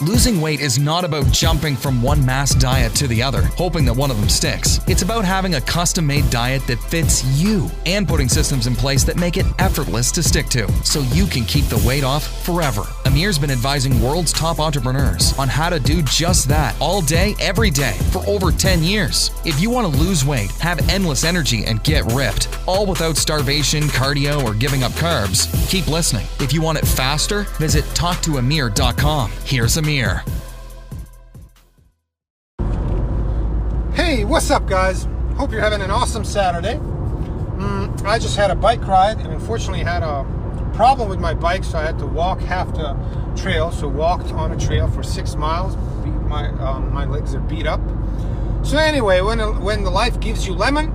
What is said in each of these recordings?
Losing weight is not about jumping from one mass diet to the other, hoping that one of them sticks. It's about having a custom-made diet that fits you and putting systems in place that make it effortless to stick to, so you can keep the weight off forever. Amir's been advising world's top entrepreneurs on how to do just that all day, every day, for over 10 years. If you want to lose weight, have endless energy, and get ripped, all without starvation, cardio, or giving up carbs, keep listening. If you want it faster, visit talktoamir.com. Here's Amir. Hey, what's up, guys? Hope you're having an awesome Saturday. I just had a bike ride and unfortunately had a problem with my bike, so I had to walk half the trail. So walked on a trail for 6 miles. My legs are beat up. So anyway, when the life gives you lemon,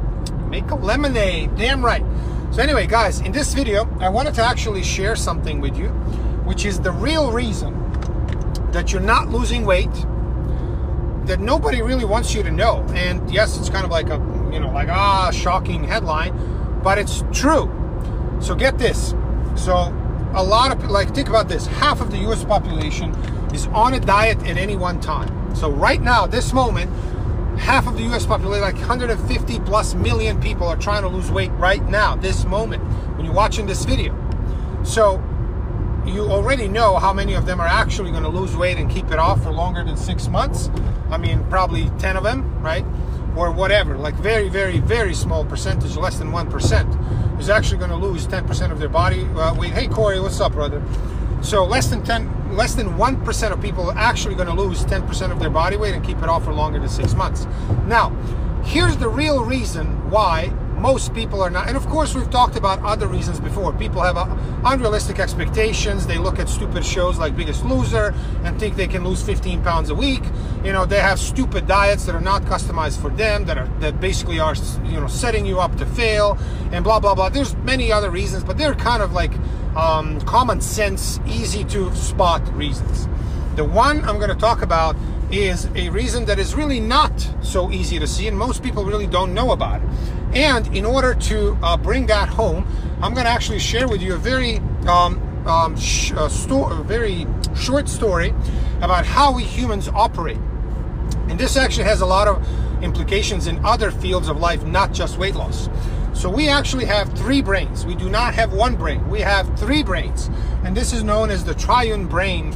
make a lemonade. Damn right. So anyway, guys, in this video, I wanted to actually share something with you, which is the real reason that you're not losing weight, that nobody really wants you to know. And yes, it's kind of like a, shocking headline, but it's true. So get this. So a lot of, think about this. Half of the US population is on a diet at any one time. So right now, this moment, half of the US population, 150 plus million people, are trying to lose weight right now, this moment, when you're watching this video. So you already know how many of them are actually going to lose weight and keep it off for longer than 6 months. I mean, probably 10 of them, right? Or whatever, very, very, very small percentage, less than 1%, is actually going to lose 10% of their body weight. Hey, Corey, what's up, brother? So less than 1% of people are actually going to lose 10% of their body weight and keep it off for longer than 6 months. Now, here's the real reason why most people are not, and of course we've talked about other reasons before. People have unrealistic expectations. They look at stupid shows like Biggest Loser and think they can lose 15 pounds a week. They have stupid diets that are not customized for them, that basically are, setting you up to fail and blah, blah, blah. There's many other reasons, but they're kind of common sense, easy to spot reasons. The one I'm going to talk about is a reason that is really not so easy to see, and most people really don't know about it. And in order to bring that home, I'm going to actually share with you a very short story about how we humans operate. And this actually has a lot of implications in other fields of life, not just weight loss. So we actually have three brains. We do not have one brain. We have three brains. And this is known as the triune brain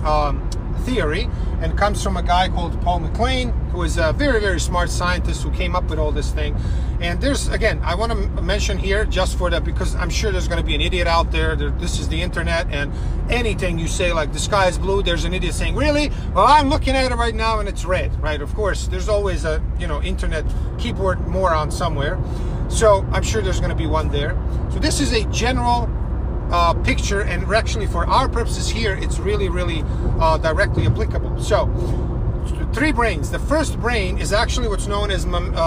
theory, and comes from a guy called Paul McLean, who is a very, very smart scientist who came up with all this thing. And there's, again, I want to mention here, just for that, because I'm sure there's going to be an idiot out there. This is the internet, and anything you say, the sky is blue, there's an idiot saying, really? Well, I'm looking at it right now and it's red, right? Of course, there's always a, internet keyboard moron somewhere. So I'm sure there's going to be one there. So this is a general picture, and actually for our purposes here, it's really, really directly applicable. So three brains. The first brain is actually what's known as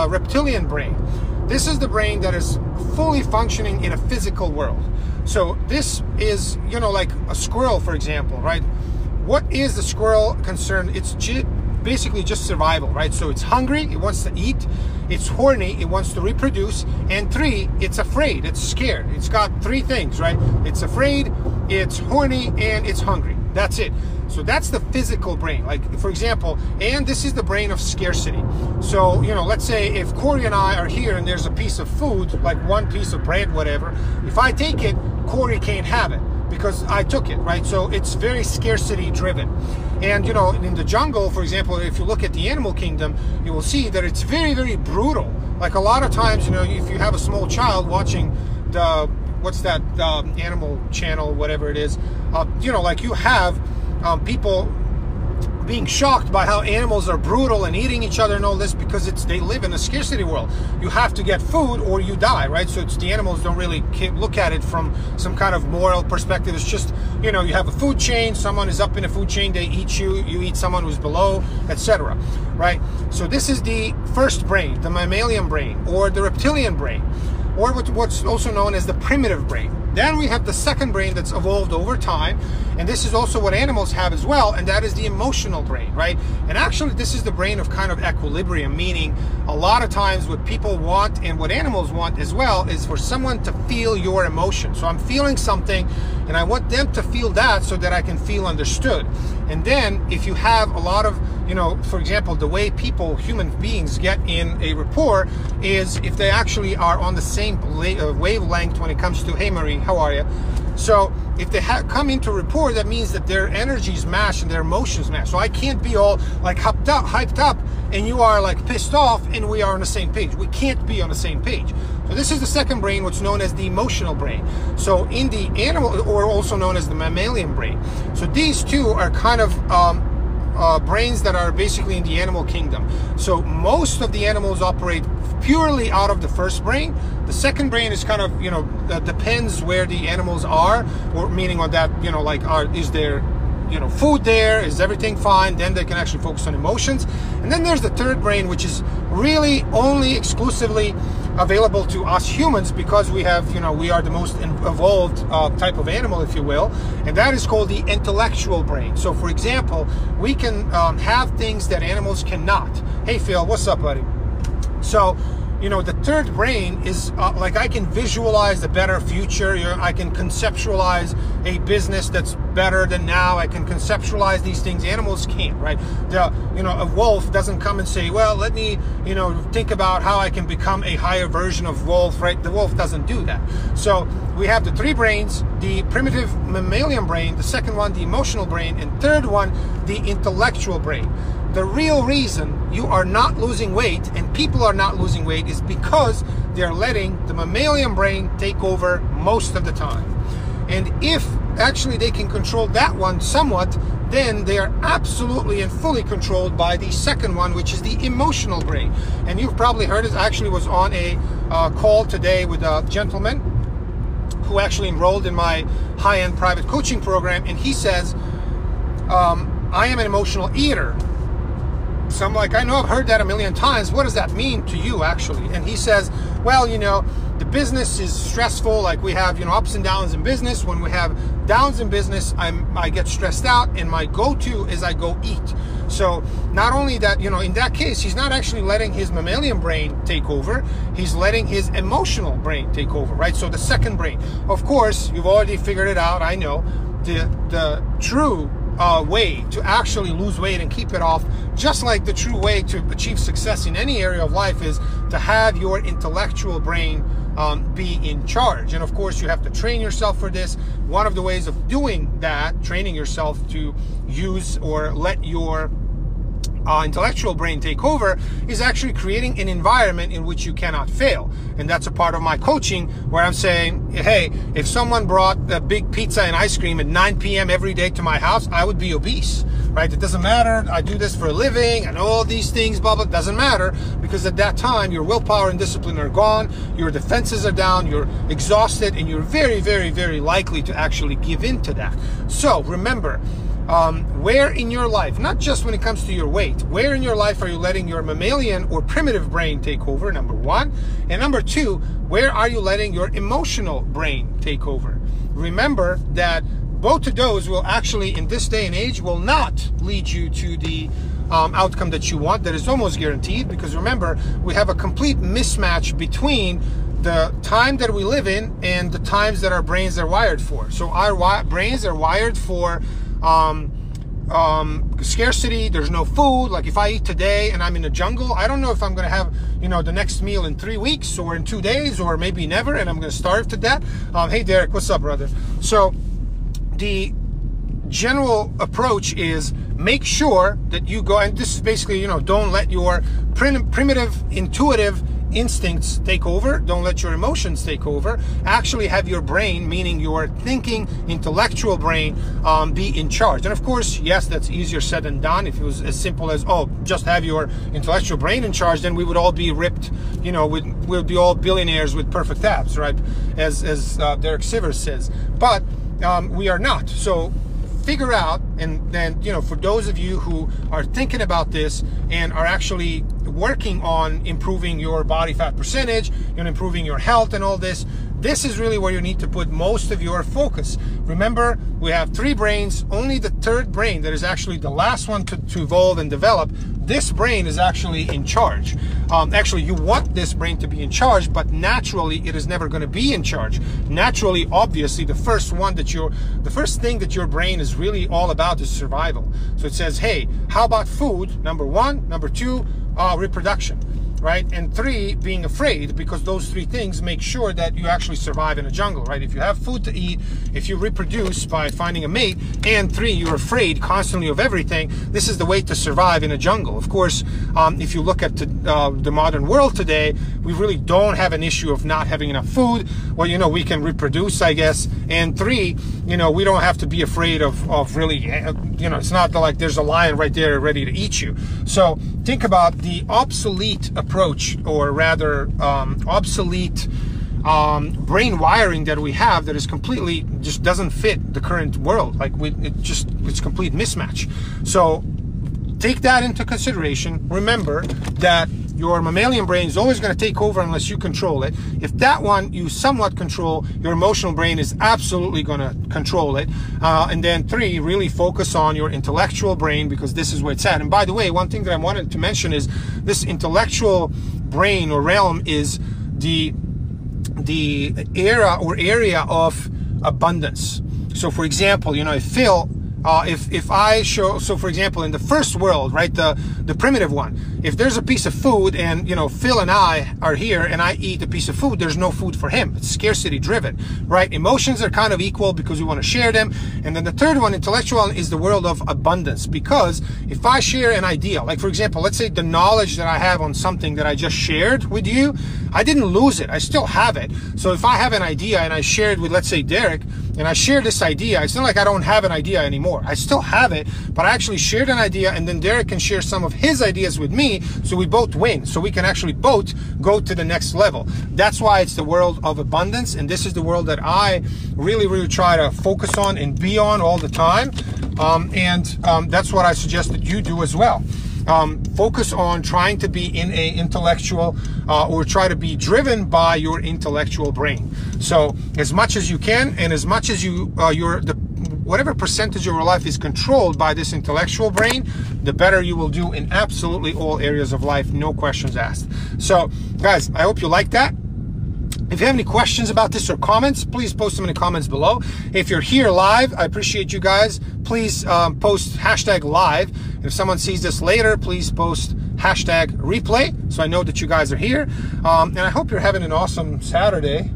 reptilian brain. This is the brain that is fully functioning in a physical world. So this is, like a squirrel, for example, right? What is the squirrel concerned? It's basically just survival, right? So it's hungry, it wants to eat, it's horny, it wants to reproduce, and three, it's afraid, it's scared. It's got three things, right? It's afraid, it's horny, and it's hungry. That's it. So that's the physical brain. For example, and this is the brain of scarcity. So, let's say if Corey and I are here and there's a piece of food, one piece of bread, whatever, if I take it, Corey can't have it, because I took it, right? So it's very scarcity driven. And in the jungle, for example, if you look at the animal kingdom, you will see that it's very, very brutal. A lot of times, if you have a small child watching the, what's that, animal channel, whatever it is, you have people being shocked by how animals are brutal and eating each other and all this, because they live in a scarcity world. You have to get food or you die, right? So the animals don't really look at it from some kind of moral perspective. It's just, you have a food chain, someone is up in a food chain, they eat you, you eat someone who's below, etc., right? So this is the first brain, the mammalian brain, or the reptilian brain, or what's also known as the primitive brain. Then we have the second brain that's evolved over time, and this is also what animals have as well, and that is the emotional brain, right? And actually this is the brain of kind of equilibrium, meaning a lot of times what people want and what animals want as well is for someone to feel your emotion. So I'm feeling something, And I want them to feel that so that I can feel understood. And then if you have a lot of, you know, for example, the way people, human beings get in a rapport is if they actually are on the same wavelength when it comes to, hey, Marie, how are you? So if they come into rapport, that means that their energies match and their emotions match. So I can't be all like hyped up and you are like pissed off and we are on the same page. We can't be on the same page. So this is the second brain, what's known as the emotional brain. So in the animal, or also known as the mammalian brain. So these two are kind of brains that are basically in the animal kingdom. So most of the animals operate purely out of the first brain. The second brain is kind of, you know, depends where the animals are, or meaning on that, you know, like, is there, you know, food there, is everything fine? Then they can actually focus on emotions. And then there's the third brain, which is really only exclusively available to us humans, because we have, you know, we are the most evolved type of animal, if you will, and that is called the intellectual brain. So for example, we can have things that animals cannot. Hey Phil, what's up, buddy? So, you know, the third brain is like, I can visualize the better future, you know, I can conceptualize a business that's better than now, I can conceptualize these things. Animals can't, right? The, you know, a wolf doesn't come and say, well, let me, you know, think about how I can become a higher version of wolf, right? The wolf doesn't do that. So we have the three brains, the primitive mammalian brain, the second one, the emotional brain, and third one, the intellectual brain. The real reason you are not losing weight and people are not losing weight is because they're letting the mammalian brain take over most of the time. And if actually they can control that one somewhat, then they are absolutely and fully controlled by the second one, which is the emotional brain. And you've probably heard it. I actually was on a call today with a gentleman who actually enrolled in my high-end private coaching program, and he says, I am an emotional eater. So I'm like, I know I've heard that a million times. What does that mean to you, actually? And he says, well, you know, the business is stressful. Like, we have, you know, ups and downs in business. When we have downs in business, I get stressed out, and my go-to is I go eat. So not only that, you know, in that case, he's not actually letting his mammalian brain take over. He's letting his emotional brain take over, right? So the second brain. Of course, you've already figured it out, I know. The true way to actually lose weight and keep it off, just like the true way to achieve success in any area of life, is to have your intellectual brain be in charge. And of course, you have to train yourself for this. One of the ways of doing that, training yourself to use or let your intellectual brain take over, is actually creating an environment in which you cannot fail. And that's a part of my coaching where I'm saying, hey, if someone brought a big pizza and ice cream at 9 p.m. every day to my house, I would be obese, right? It doesn't matter. I do this for a living and all these things, blah, blah, doesn't matter, because at that time, your willpower and discipline are gone, your defenses are down, you're exhausted, and you're very, very, very likely to actually give in to that. So remember, where in your life, not just when it comes to your weight, where in your life are you letting your mammalian or primitive brain take over, number one? And number two, where are you letting your emotional brain take over? Remember that both of those will actually, in this day and age, will not lead you to the outcome that you want. That is almost guaranteed, because remember, we have a complete mismatch between the time that we live in and the times that our brains are wired for. So our brains are wired for scarcity. There's no food. Like, if I eat today and I'm in the jungle, I don't know if I'm going to have, you know, the next meal in 3 weeks or in 2 days or maybe never, and I'm going to starve to death. Hey Derek, what's up, brother? So the general approach is, make sure that you go, and this is basically, you know, don't let your primitive intuitive instincts take over, don't let your emotions take over. Actually have your brain, meaning your thinking, intellectual brain, be in charge. And of course, yes, that's easier said than done. If it was as simple as, oh, just have your intellectual brain in charge, then we would all be ripped, you know, we'll be all billionaires with perfect abs, right? As Derek Sivers says. But we are not. So figure out, and then, you know, for those of you who are thinking about this and are actually working on improving your body fat percentage and improving your health and all this, This is really where you need to put most of your focus. Remember, we have three brains, only the third brain that is actually the last one to evolve and develop. This brain is actually in charge. Actually, you want this brain to be in charge, but naturally it is never going to be in charge. Naturally, obviously, the first thing that your brain is really all about is survival. So it says, hey, how about food? Number 1, number 2, reproduction. Right? And 3, being afraid, because those 3 things make sure that you actually survive in a jungle, right? If you have food to eat, if you reproduce by finding a mate, and 3, you're afraid constantly of everything, this is the way to survive in a jungle. Of course, if you look at the modern world today, we really don't have an issue of not having enough food. Well, you know, we can reproduce, I guess. And 3, you know, we don't have to be afraid of really, you know, it's not like there's a lion right there ready to eat you. So think about the obsolete approach, or rather obsolete brain wiring that we have, that is completely just doesn't fit the current world. Like it's complete mismatch. So take that into consideration. Remember that your mammalian brain is always going to take over unless you control it. If that one you somewhat control, your emotional brain is absolutely going to control it. And then 3, really focus on your intellectual brain, because this is where it's at. And by the way, one thing that I wanted to mention is this intellectual brain or realm is the era or area of abundance. So for example, you know, for example, in the first world, right, the primitive one, if there's a piece of food and, you know, Phil and I are here and I eat a piece of food, there's no food for him. It's scarcity driven, right? Emotions are kind of equal because we want to share them. And then the third one, intellectual, is the world of abundance, because if I share an idea, like for example, let's say the knowledge that I have on something that I just shared with you, I didn't lose it. I still have it. So if I have an idea and I share it with, let's say, Derek, and I share this idea, it's not like I don't have an idea anymore. I still have it, but I actually shared an idea, and then Derek can share some of his ideas with me, so we both win. So we can actually both go to the next level. That's why it's the world of abundance, and this is the world that I really, really try to focus on and be on all the time. That's what I suggest that you do as well. Focus on trying to be in a intellectual or try to be driven by your intellectual brain. So as much as you can, and as much as you whatever percentage of your life is controlled by this intellectual brain, the better you will do in absolutely all areas of life, no questions asked. So guys, I hope you like that. If you have any questions about this or comments, please post them in the comments below. If you're here live, I appreciate you guys. Please post hashtag live. If someone sees this later, please post hashtag replay, so I know that you guys are here. And I hope you're having an awesome Saturday.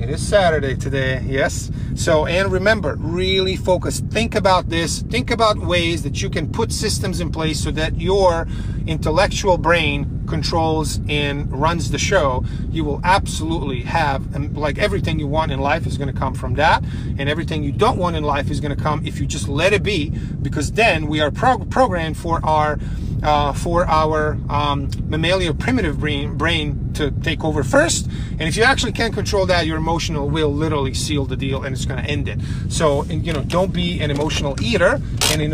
It is Saturday today, yes. So, and remember, really focus. Think about this. Think about ways that you can put systems in place so that your intellectual brain controls and runs the show. You will absolutely have, like, everything you want in life is going to come from that, and everything you don't want in life is going to come if you just let it be, because then we are programmed for our mammalian primitive brain to take over first. And if you actually can't control that, your emotional will literally seal the deal, and it's going to end it. So, and, you know, don't be an emotional eater. And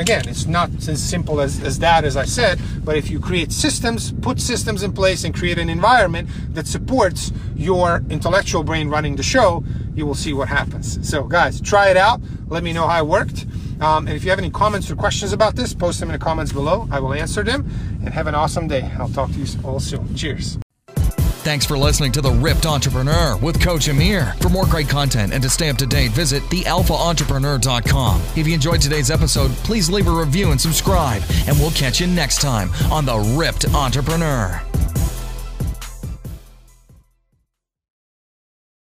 again, it's not as simple as that, as I said, but if you create systems, put systems in place and create an environment that supports your intellectual brain running the show, you will see what happens. So guys, try it out. Let me know how it worked. And if you have any comments or questions about this, post them in the comments below. I will answer them. And have an awesome day. I'll talk to you all soon. Cheers. Thanks for listening to The Ripped Entrepreneur with Coach Amir. For more great content and to stay up to date, visit thealphaentrepreneur.com. If you enjoyed today's episode, please leave a review and subscribe. And we'll catch you next time on The Ripped Entrepreneur.